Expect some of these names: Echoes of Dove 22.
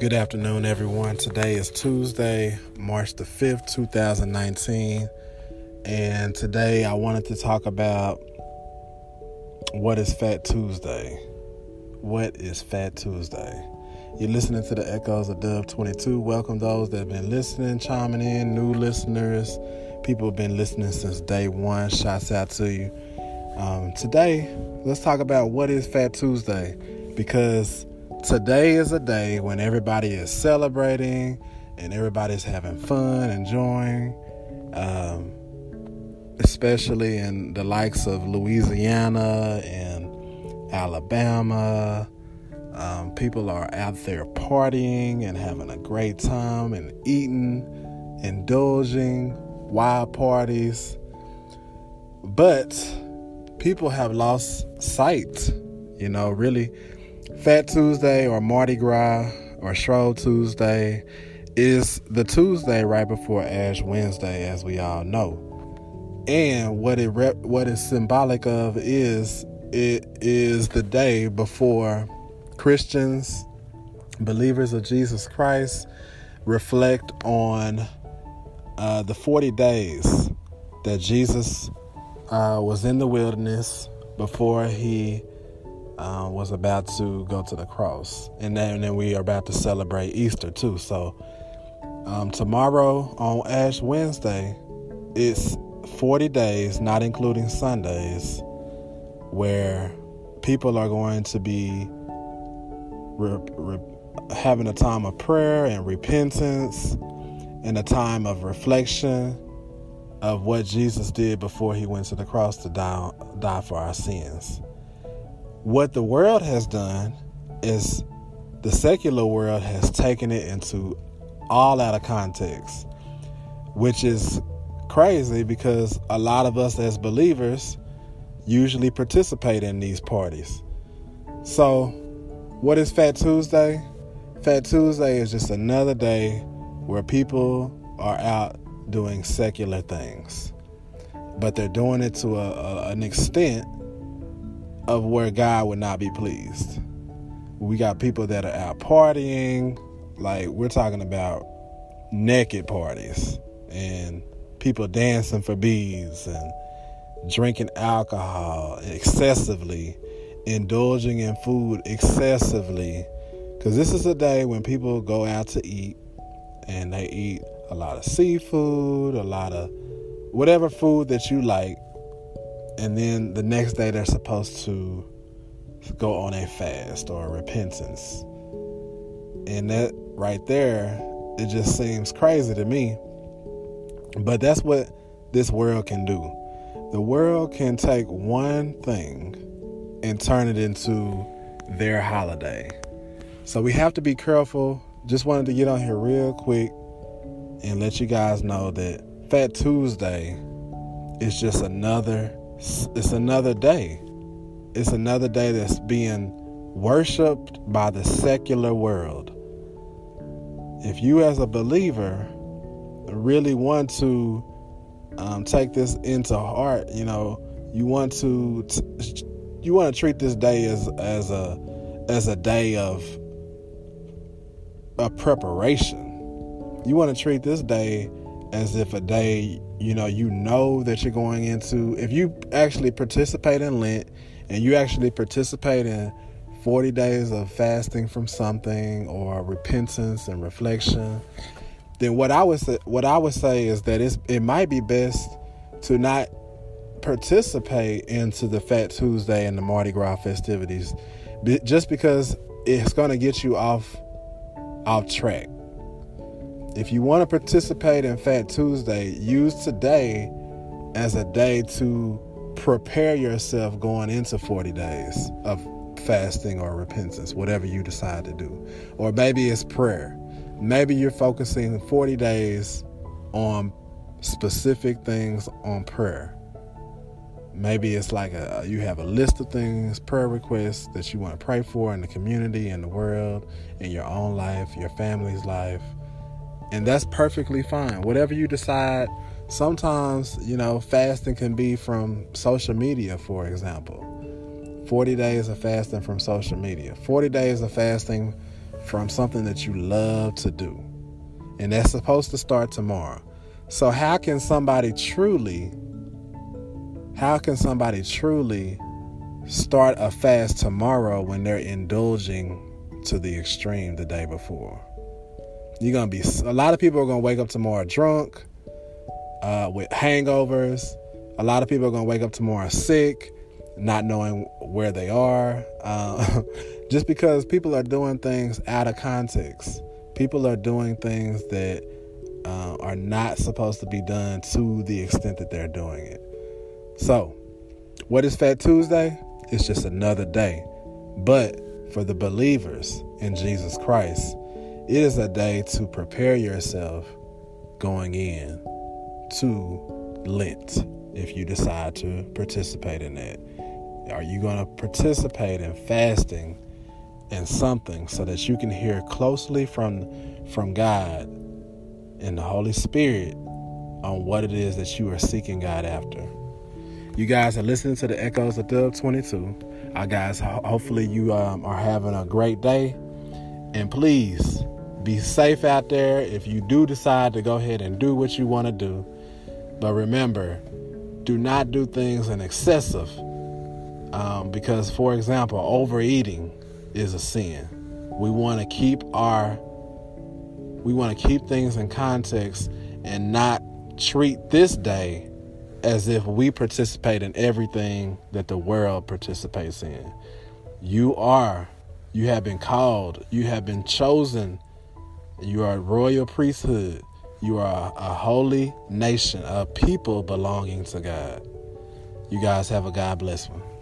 Good afternoon, everyone. Today is Tuesday, March the 5th, 2019. And today I wanted to talk about what is Fat Tuesday. What is Fat Tuesday? You're listening to the Echoes of Dove 22. Welcome those that have been listening, chiming in, new listeners. People have been listening since day one. Shouts out to you. Today, let's talk about what is Fat Tuesday, because today is a day when everybody is celebrating and everybody's having fun, enjoying, especially in the likes of Louisiana and Alabama. People are out there partying and having a great time and eating, indulging, wild parties. But people have lost sight, really. Fat Tuesday or Mardi Gras or Shrove Tuesday is the Tuesday right before Ash Wednesday, as we all know. And what it's symbolic of is it is the day before Christians, believers of Jesus Christ, reflect on the 40 days that Jesus was in the wilderness before he was about to go to the cross. And then we are about to celebrate Easter too. So tomorrow on Ash Wednesday, it's 40 days, not including Sundays, where people are going to be having a time of prayer and repentance and a time of reflection of what Jesus did before he went to the cross to die for our sins. What the world has done is the secular world has taken it into all out of context, which is crazy because a lot of us as believers usually participate in these parties. So what is Fat Tuesday? Fat Tuesday is just another day where people are out doing secular things, but they're doing it to an extent of where God would not be pleased. We got people that are out partying, like we're talking about naked parties and people dancing for beads and drinking alcohol excessively, indulging in food excessively, because this is a day when people go out to eat and they eat a lot of seafood, a lot of whatever food that you like, and then the next day they're supposed to go on a fast or a repentance. And that right there, it just seems crazy to me, but that's what this world can do. The world can take one thing and turn it into their holiday. So we have to be careful. Just wanted to get on here real quick and let you guys know that Fat Tuesday is just another day. It's another day that's being worshiped by the secular world. If you as a believer really want to take this into heart, you want to treat this day as a day of a preparation. You want to treat this day as if a day, you know that you're going into. If you actually participate in Lent and you actually participate in 40 days of fasting from something or repentance and reflection, then what I would say is that it might be best to not participate into the Fat Tuesday and the Mardi Gras festivities, just because it's going to get you off track. If you want to participate in Fat Tuesday, use today as a day to prepare yourself going into 40 days of fasting or repentance, whatever you decide to do. Or maybe it's prayer. Maybe you're focusing 40 days on specific things on prayer. Maybe it's like you have a list of things, prayer requests that you want to pray for in the community, in the world, in your own life, your family's life. And that's perfectly fine. Whatever you decide, sometimes, fasting can be from social media, for example. 40 days of fasting from social media. 40 days of fasting from something that you love to do. And that's supposed to start tomorrow. So how can somebody truly start a fast tomorrow when they're indulging to the extreme the day before? A lot of people are going to wake up tomorrow drunk, with hangovers. A lot of people are going to wake up tomorrow sick, not knowing where they are, just because people are doing things out of context. People are doing things that are not supposed to be done to the extent that they're doing it. So, what is Fat Tuesday? It's just another day. But for the believers in Jesus Christ, it is a day to prepare yourself going in to Lent if you decide to participate in that. Are you going to participate in fasting and something so that you can hear closely from God and the Holy Spirit on what it is that you are seeking God after? You guys are listening to the Echoes of Dove 22. Guys, hopefully you are having a great day. And please be safe out there if you do decide to go ahead and do what you want to do. But remember, do not do things in excessive because, for example, overeating is a sin. We want to keep things in context and not treat this day as if we participate in everything that the world participates in. You have been called, you have been chosen, you are a royal priesthood, you are a holy nation, a people belonging to God. You guys have a God bless one.